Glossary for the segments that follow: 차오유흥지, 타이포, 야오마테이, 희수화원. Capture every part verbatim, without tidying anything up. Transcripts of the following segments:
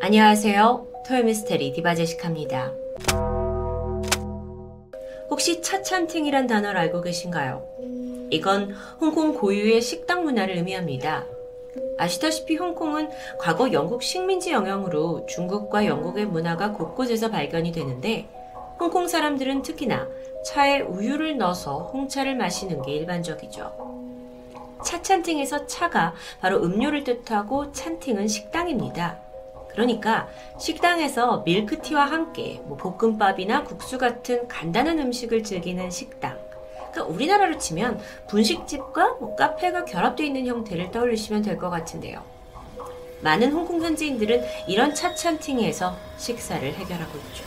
안녕하세요. 토요미스테리 디바제시카입니다. 혹시 차찬팅이란 단어를 알고 계신가요? 이건 홍콩 고유의 식당 문화를 의미합니다. 아시다시피 홍콩은 과거 영국 식민지 영향으로 중국과 영국의 문화가 곳곳에서 발견이 되는데 홍콩 사람들은 특히나 차에 우유를 넣어서 홍차를 마시는 게 일반적이죠. 차찬팅에서 차가 바로 음료를 뜻하고 찬팅은 식당입니다. 그러니까 식당에서 밀크티와 함께 뭐 볶음밥이나 국수 같은 간단한 음식을 즐기는 식당. 그러니까 우리나라로 치면 분식집과 뭐 카페가 결합되어 있는 형태를 떠올리시면 될 것 같은데요. 많은 홍콩 현지인들은 이런 차찬팅에서 식사를 해결하고 있죠.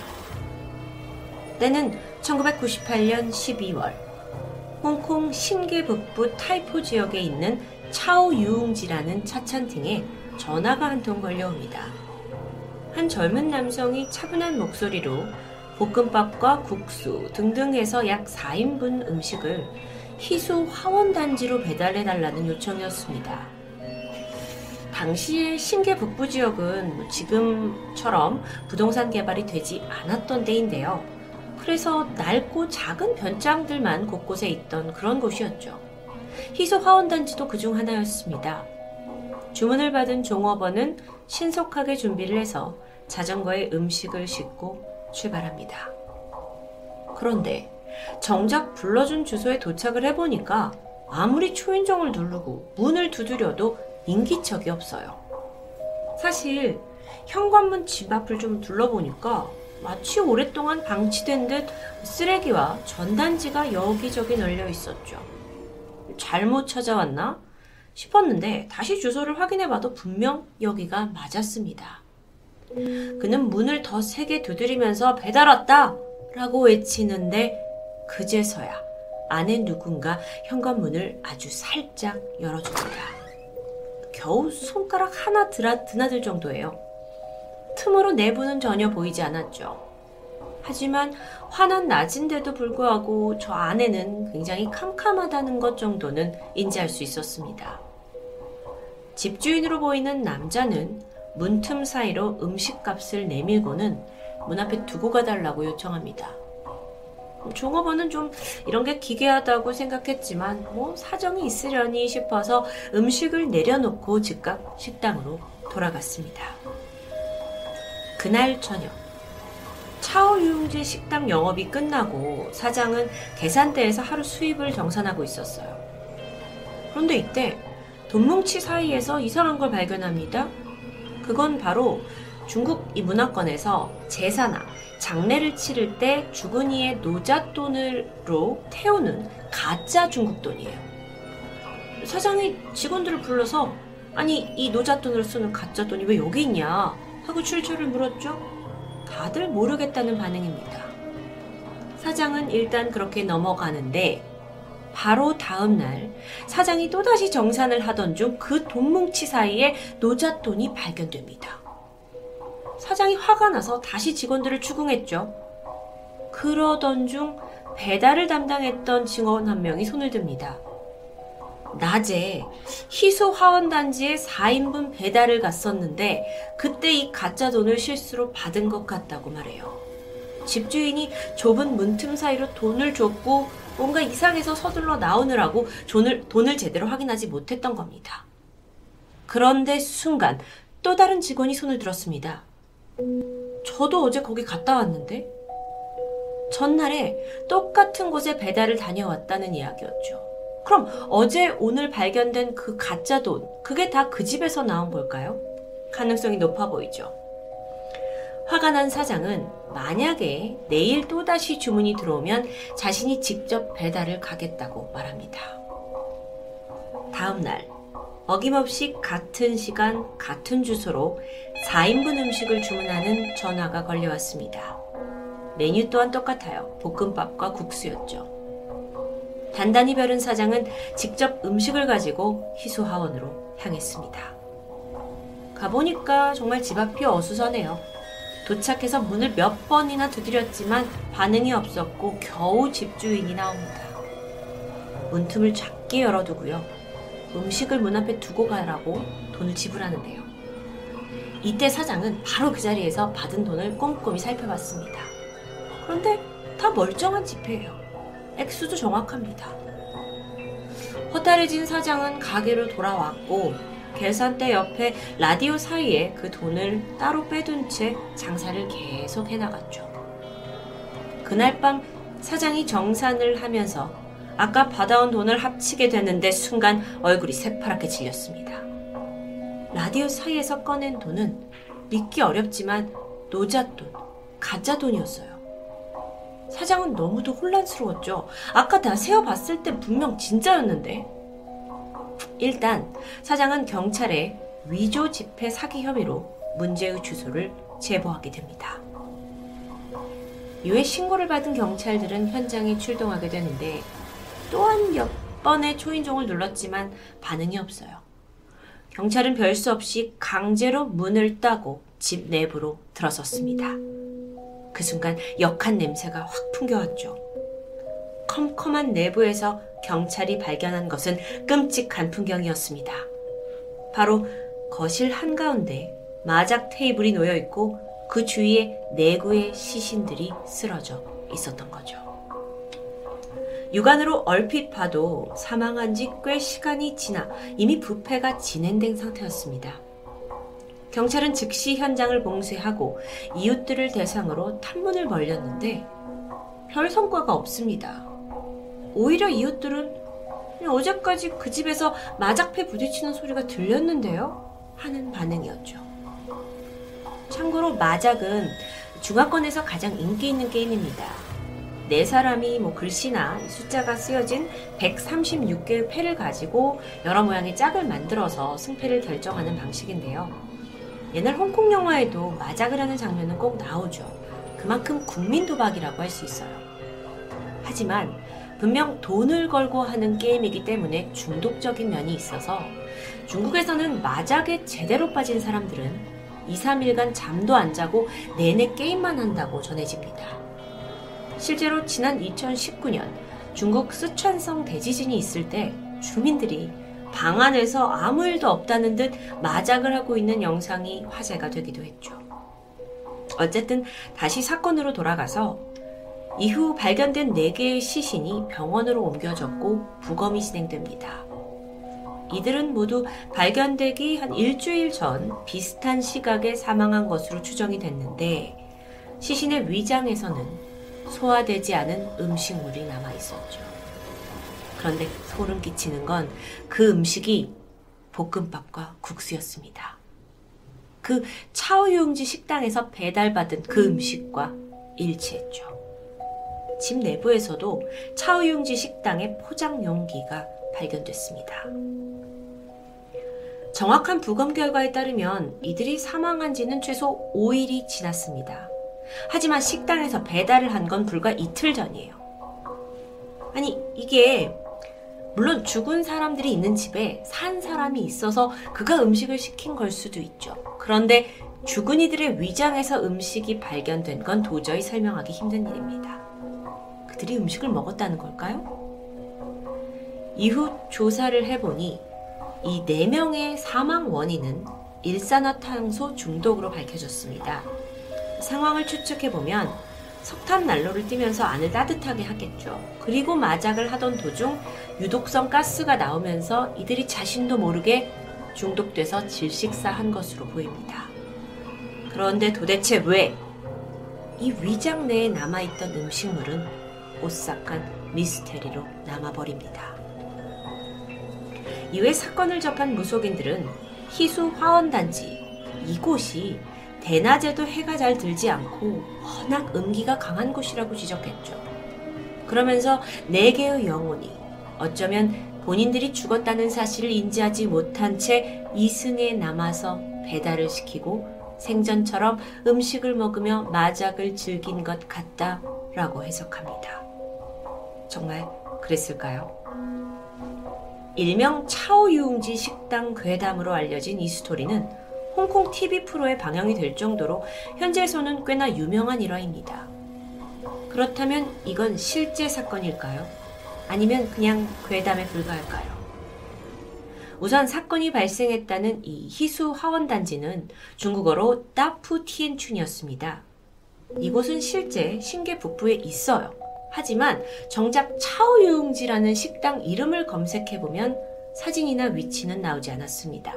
때는 천구백구십팔 년 십이월. 홍콩 신계 북부 타이포 지역에 있는 차오유흥지라는 차찬팅에 전화가 한 통 걸려옵니다. 한 젊은 남성이 차분한 목소리로 볶음밥과 국수 등등 해서 약 사 인분 음식을 희수화원 단지로 배달해달라는 요청이었습니다. 당시의 신계 북부 지역은 지금처럼 부동산 개발이 되지 않았던 때인데요. 그래서 낡고 작은 변장들만 곳곳에 있던 그런 곳이었죠. 희수화원 단지도 그중 하나였습니다. 주문을 받은 종업원은 신속하게 준비를 해서 자전거에 음식을 싣고 출발합니다. 그런데 정작 불러준 주소에 도착을 해보니까 아무리 초인종을 누르고 문을 두드려도 인기척이 없어요. 사실 현관문 집 앞을 좀 둘러보니까 마치 오랫동안 방치된 듯 쓰레기와 전단지가 여기저기 널려 있었죠. 잘못 찾아왔나 싶었는데 다시 주소를 확인해봐도 분명 여기가 맞았습니다. 그는 문을 더 세게 두드리면서 배달 왔다! 라고 외치는데 그제서야 안에 누군가 현관문을 아주 살짝 열어줍니다. 겨우 손가락 하나 드나들 정도예요. 틈으로 내부는 전혀 보이지 않았죠. 하지만 환한 낮인데도 불구하고 저 안에는 굉장히 캄캄하다는 것 정도는 인지할 수 있었습니다. 집주인으로 보이는 남자는 문틈 사이로 음식값을 내밀고는 문 앞에 두고 가달라고 요청합니다. 종업원은 좀 이런 게 기괴하다고 생각했지만 뭐 사정이 있으려니 싶어서 음식을 내려놓고 즉각 식당으로 돌아갔습니다. 그날 저녁 차오유웅지 식당 영업이 끝나고 사장은 계산대에서 하루 수입을 정산하고 있었어요. 그런데 이때 돈뭉치 사이에서 이상한 걸 발견합니다. 그건 바로 중국 이 문화권에서 제사나 장례를 치를 때 주근이의 노잣돈으로 태우는 가짜 중국 돈이에요. 사장이 직원들을 불러서 아니 이 노잣돈으로 쓰는 가짜 돈이 왜 여기 있냐 하고 출처를 물었죠. 다들 모르겠다는 반응입니다. 사장은 일단 그렇게 넘어가는데 바로 다음날 사장이 또다시 정산을 하던 중 그 돈뭉치 사이에 노잣돈이 발견됩니다. 사장이 화가 나서 다시 직원들을 추궁했죠. 그러던 중 배달을 담당했던 직원 한 명이 손을 듭니다. 낮에 희수화원단지에 사 인분 배달을 갔었는데 그때 이 가짜 돈을 실수로 받은 것 같다고 말해요. 집주인이 좁은 문틈 사이로 돈을 줬고 뭔가 이상해서 서둘러 나오느라고 돈을, 돈을 제대로 확인하지 못했던 겁니다. 그런데 순간 또 다른 직원이 손을 들었습니다. 저도 어제 거기 갔다 왔는데? 전날에 똑같은 곳에 배달을 다녀왔다는 이야기였죠. 그럼 어제 오늘 발견된 그 가짜 돈, 그게 다 그 집에서 나온 걸까요? 가능성이 높아 보이죠. 화가 난 사장은 만약에 내일 또다시 주문이 들어오면 자신이 직접 배달을 가겠다고 말합니다. 다음날 어김없이 같은 시간 같은 주소로 사 인분 음식을 주문하는 전화가 걸려왔습니다. 메뉴 또한 똑같아요. 볶음밥과 국수였죠. 단단히 벼른 사장은 직접 음식을 가지고 희수화원으로 향했습니다. 가보니까 정말 집 앞이 어수선해요. 도착해서 문을 몇 번이나 두드렸지만 반응이 없었고 겨우 집주인이 나옵니다. 문틈을 작게 열어두고요. 음식을 문 앞에 두고 가라고 돈을 지불하는데요. 이때 사장은 바로 그 자리에서 받은 돈을 꼼꼼히 살펴봤습니다. 그런데 다 멀쩡한 지폐예요. 액수도 정확합니다. 허탈해진 사장은 가게로 돌아왔고 계산대 옆에 라디오 사이에 그 돈을 따로 빼둔 채 장사를 계속 해나갔죠. 그날 밤 사장이 정산을 하면서 아까 받아온 돈을 합치게 됐는데 순간 얼굴이 새파랗게 질렸습니다. 라디오 사이에서 꺼낸 돈은 믿기 어렵지만 노잣돈, 가짜돈이었어요. 사장은 너무도 혼란스러웠죠. 아까 다 세어봤을 때 분명 진짜였는데. 일단 사장은 경찰에 위조 지폐 사기 혐의로 문제의 주소를 제보하게 됩니다. 이에 신고를 받은 경찰들은 현장에 출동하게 되는데 또한 몇 번의 초인종을 눌렀지만 반응이 없어요. 경찰은 별수 없이 강제로 문을 따고 집 내부로 들어섰습니다. 그 순간 역한 냄새가 확 풍겨왔죠. 컴컴한 내부에서 경찰이 발견한 것은 끔찍한 풍경이었습니다. 바로 거실 한가운데 마작 테이블이 놓여있고 그 주위에 네 구의 시신들이 쓰러져 있었던 거죠. 육안으로 얼핏 봐도 사망한 지 꽤 시간이 지나 이미 부패가 진행된 상태였습니다. 경찰은 즉시 현장을 봉쇄하고 이웃들을 대상으로 탐문을 벌였는데 별 성과가 없습니다. 오히려 이웃들은 어제까지 그 집에서 마작패 부딪히는 소리가 들렸는데요? 하는 반응이었죠. 참고로 마작은 중화권에서 가장 인기 있는 게임입니다. 네 사람이 뭐 글씨나 숫자가 쓰여진 백삼십육 개의 패를 가지고 여러 모양의 짝을 만들어서 승패를 결정하는 방식인데요. 옛날 홍콩 영화에도 마작을 하는 장면은 꼭 나오죠. 그만큼 국민 도박이라고 할 수 있어요. 하지만 분명 돈을 걸고 하는 게임이기 때문에 중독적인 면이 있어서 중국에서는 마작에 제대로 빠진 사람들은 이, 삼 일간 잠도 안 자고 내내 게임만 한다고 전해집니다. 실제로 지난 이천십구 년 중국 쓰촨성 대지진이 있을 때 주민들이 방 안에서 아무 일도 없다는 듯 마작을 하고 있는 영상이 화제가 되기도 했죠. 어쨌든 다시 사건으로 돌아가서 이후 발견된 네 개의 시신이 병원으로 옮겨졌고 부검이 진행됩니다. 이들은 모두 발견되기 한 일주일 전 비슷한 시각에 사망한 것으로 추정이 됐는데 시신의 위장에서는 소화되지 않은 음식물이 남아있었죠. 그런데 소름 끼치는 건 그 음식이 볶음밥과 국수였습니다. 그 차오유흥지 식당에서 배달받은 그 음식과 일치했죠. 집 내부에서도 차오유흥지 식당의 포장 용기가 발견됐습니다. 정확한 부검 결과에 따르면 이들이 사망한 지는 최소 오 일이 지났습니다. 하지만 식당에서 배달을 한 건 불과 이틀 전이에요. 아니 이게 물론 죽은 사람들이 있는 집에 산 사람이 있어서 그가 음식을 시킨 걸 수도 있죠. 그런데 죽은 이들의 위장에서 음식이 발견된 건 도저히 설명하기 힘든 일입니다. 그들이 음식을 먹었다는 걸까요? 이후 조사를 해보니 이 네 명의 사망 원인은 일산화탄소 중독으로 밝혀졌습니다. 상황을 추측해보면 석탄 난로를 띄면서 안을 따뜻하게 하겠죠. 그리고 마작을 하던 도중 유독성 가스가 나오면서 이들이 자신도 모르게 중독돼서 질식사한 것으로 보입니다. 그런데 도대체 왜 이 위장 내에 남아있던 음식물은 오싹한 미스테리로 남아버립니다. 이외 사건을 접한 무속인들은 희수화원 단지 이곳이 대낮에도 해가 잘 들지 않고 워낙 음기가 강한 곳이라고 지적했죠. 그러면서 네 개의 영혼이 어쩌면 본인들이 죽었다는 사실을 인지하지 못한 채 이승에 남아서 배달을 시키고 생전처럼 음식을 먹으며 마작을 즐긴 것 같다라고 해석합니다. 정말 그랬을까요? 일명 차오유웅지 식당 괴담으로 알려진 이 스토리는 홍콩 티비 프로에 방영이 될 정도로 현재에서는 꽤나 유명한 일화입니다. 그렇다면 이건 실제 사건일까요? 아니면 그냥 괴담에 불과할까요? 우선 사건이 발생했다는 이 희수화원 단지는 중국어로 따푸티엔춘이었습니다. 이곳은 실제 신계 북부에 있어요. 하지만 정작 차오유흥지라는 식당 이름을 검색해보면 사진이나 위치는 나오지 않았습니다.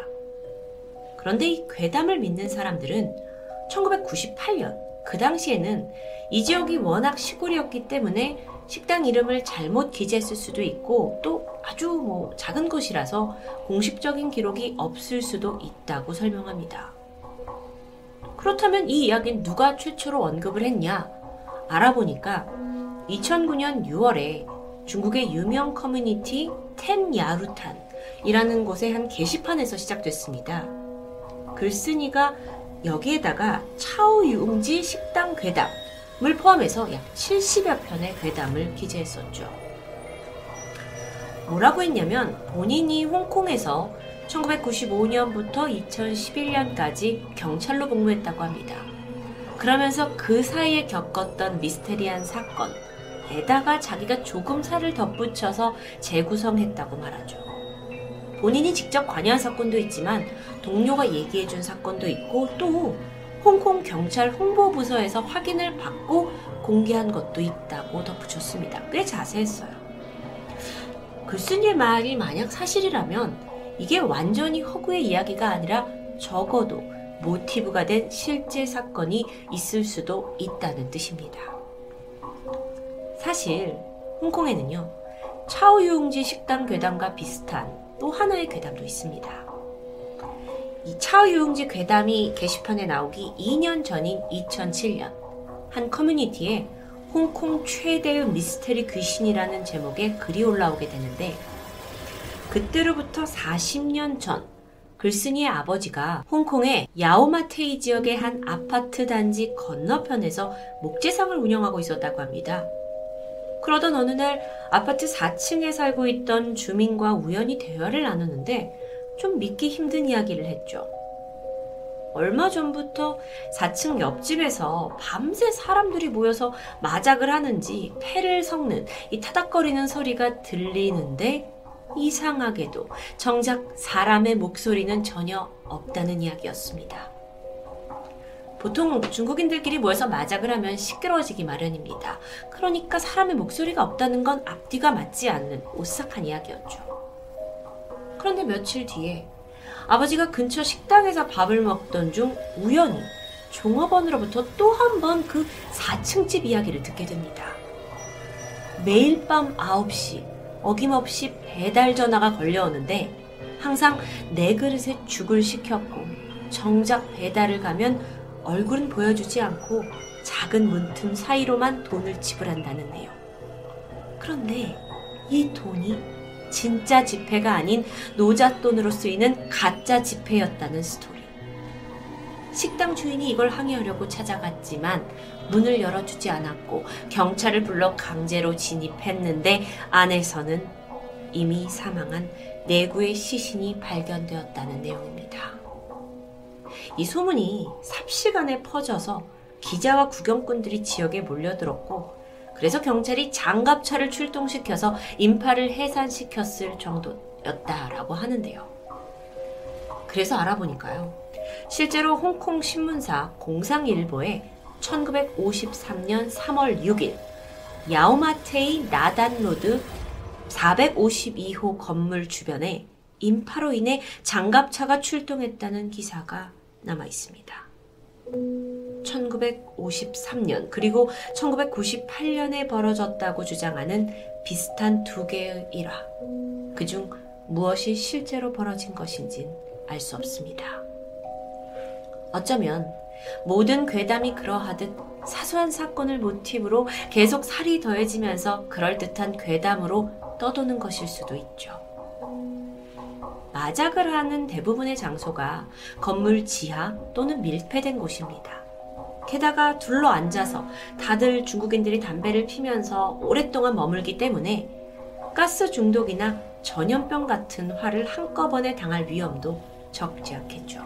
그런데 이 괴담을 믿는 사람들은 천구백구십팔 년, 그 당시에는 이 지역이 워낙 시골이었기 때문에 식당 이름을 잘못 기재했을 수도 있고 또 아주 뭐 작은 곳이라서 공식적인 기록이 없을 수도 있다고 설명합니다. 그렇다면 이 이야기는 누가 최초로 언급을 했냐? 알아보니까 이천구 년 유월에 중국의 유명 커뮤니티 텐야루탄이라는 곳의 한 게시판에서 시작됐습니다. 글쓴이가 여기에다가 차오유웅지 식당 괴담을 포함해서 약 칠십여 편의 괴담을 기재했었죠. 뭐라고 했냐면 본인이 홍콩에서 천구백구십오 년부터 이천십일 년까지 경찰로 복무했다고 합니다. 그러면서 그 사이에 겪었던 미스테리한 사건에다가 자기가 조금 살을 덧붙여서 재구성했다고 말하죠. 본인이 직접 관여한 사건도 있지만 동료가 얘기해준 사건도 있고 또 홍콩 경찰 홍보부서에서 확인을 받고 공개한 것도 있다고 덧붙였습니다. 꽤 자세했어요. 글쓴이의 말이 만약 사실이라면 이게 완전히 허구의 이야기가 아니라 적어도 모티브가 된 실제 사건이 있을 수도 있다는 뜻입니다. 사실 홍콩에는요, 차오유흥지 식당 괴담과 비슷한 또 하나의 괴담도 있습니다. 이 차오유흥지 괴담이 게시판에 나오기 이 년 전인 이천칠 년, 한 커뮤니티에 홍콩 최대의 미스테리 귀신이라는 제목의 글이 올라오게 되는데 그때로부터 사십 년 전 글쓴이의 아버지가 홍콩의 야오마테이 지역의 한 아파트 단지 건너편에서 목재상을 운영하고 있었다고 합니다. 그러던 어느 날 아파트 사 층에 살고 있던 주민과 우연히 대화를 나누는데 좀 믿기 힘든 이야기를 했죠. 얼마 전부터 사 층 옆집에서 밤새 사람들이 모여서 마작을 하는지 패를 섞는 이 타닥거리는 소리가 들리는데 이상하게도 정작 사람의 목소리는 전혀 없다는 이야기였습니다. 보통 중국인들끼리 모여서 마작을 하면 시끄러워지기 마련입니다. 그러니까 사람의 목소리가 없다는 건 앞뒤가 맞지 않는 오싹한 이야기였죠. 그런데 며칠 뒤에 아버지가 근처 식당에서 밥을 먹던 중 우연히 종업원으로부터 또 한 번 그 사 층 집 이야기를 듣게 됩니다. 매일 밤 아홉 시 어김없이 배달 전화가 걸려오는데 항상 네 그릇에 죽을 시켰고 정작 배달을 가면 얼굴은 보여주지 않고 작은 문틈 사이로만 돈을 지불한다는 내용. 그런데 이 돈이 진짜 지폐가 아닌 노잣돈으로 쓰이는 가짜 지폐였다는 스토리. 식당 주인이 이걸 항의하려고 찾아갔지만 문을 열어주지 않았고 경찰을 불러 강제로 진입했는데 안에서는 이미 사망한 네 구의 시신이 발견되었다는 내용입니다. 이 소문이 삽시간에 퍼져서 기자와 구경꾼들이 지역에 몰려들었고 그래서 경찰이 장갑차를 출동시켜서 인파를 해산시켰을 정도였다라고 하는데요. 그래서 알아보니까요, 실제로 홍콩 신문사 공상일보에 천구백오십삼 년 삼월 육 일 야오마테이 나단로드 사백오십이 호 건물 주변에 인파로 인해 장갑차가 출동했다는 기사가 남아있습니다. 천구백오십삼 년 그리고 천구백구십팔 년에 벌어졌다고 주장하는 비슷한 두 개의 일화, 그중 무엇이 실제로 벌어진 것인진 알 수 없습니다. 어쩌면 모든 괴담이 그러하듯 사소한 사건을 모티브로 계속 살이 더해지면서 그럴듯한 괴담으로 떠도는 것일 수도 있죠. 마작을 하는 대부분의 장소가 건물 지하 또는 밀폐된 곳입니다. 게다가 둘러 앉아서 다들 중국인들이 담배를 피면서 오랫동안 머물기 때문에 가스 중독이나 전염병 같은 화를 한꺼번에 당할 위험도 적지 않겠죠.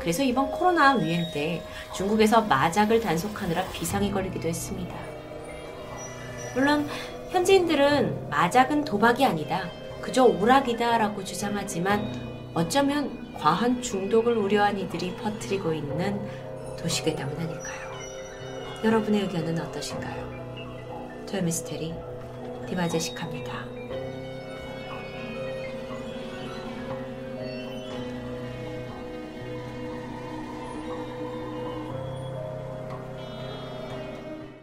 그래서 이번 코로나 유행 때 중국에서 마작을 단속하느라 비상이 걸리기도 했습니다. 물론 현지인들은 마작은 도박이 아니다, 그저 오락이다라고 주장하지만 어쩌면 과한 중독을 우려한 이들이 퍼뜨리고 있는 도시괴담은 아닐까요? 여러분의 의견은 어떠신가요? 토요미스테리 디바제식합니다.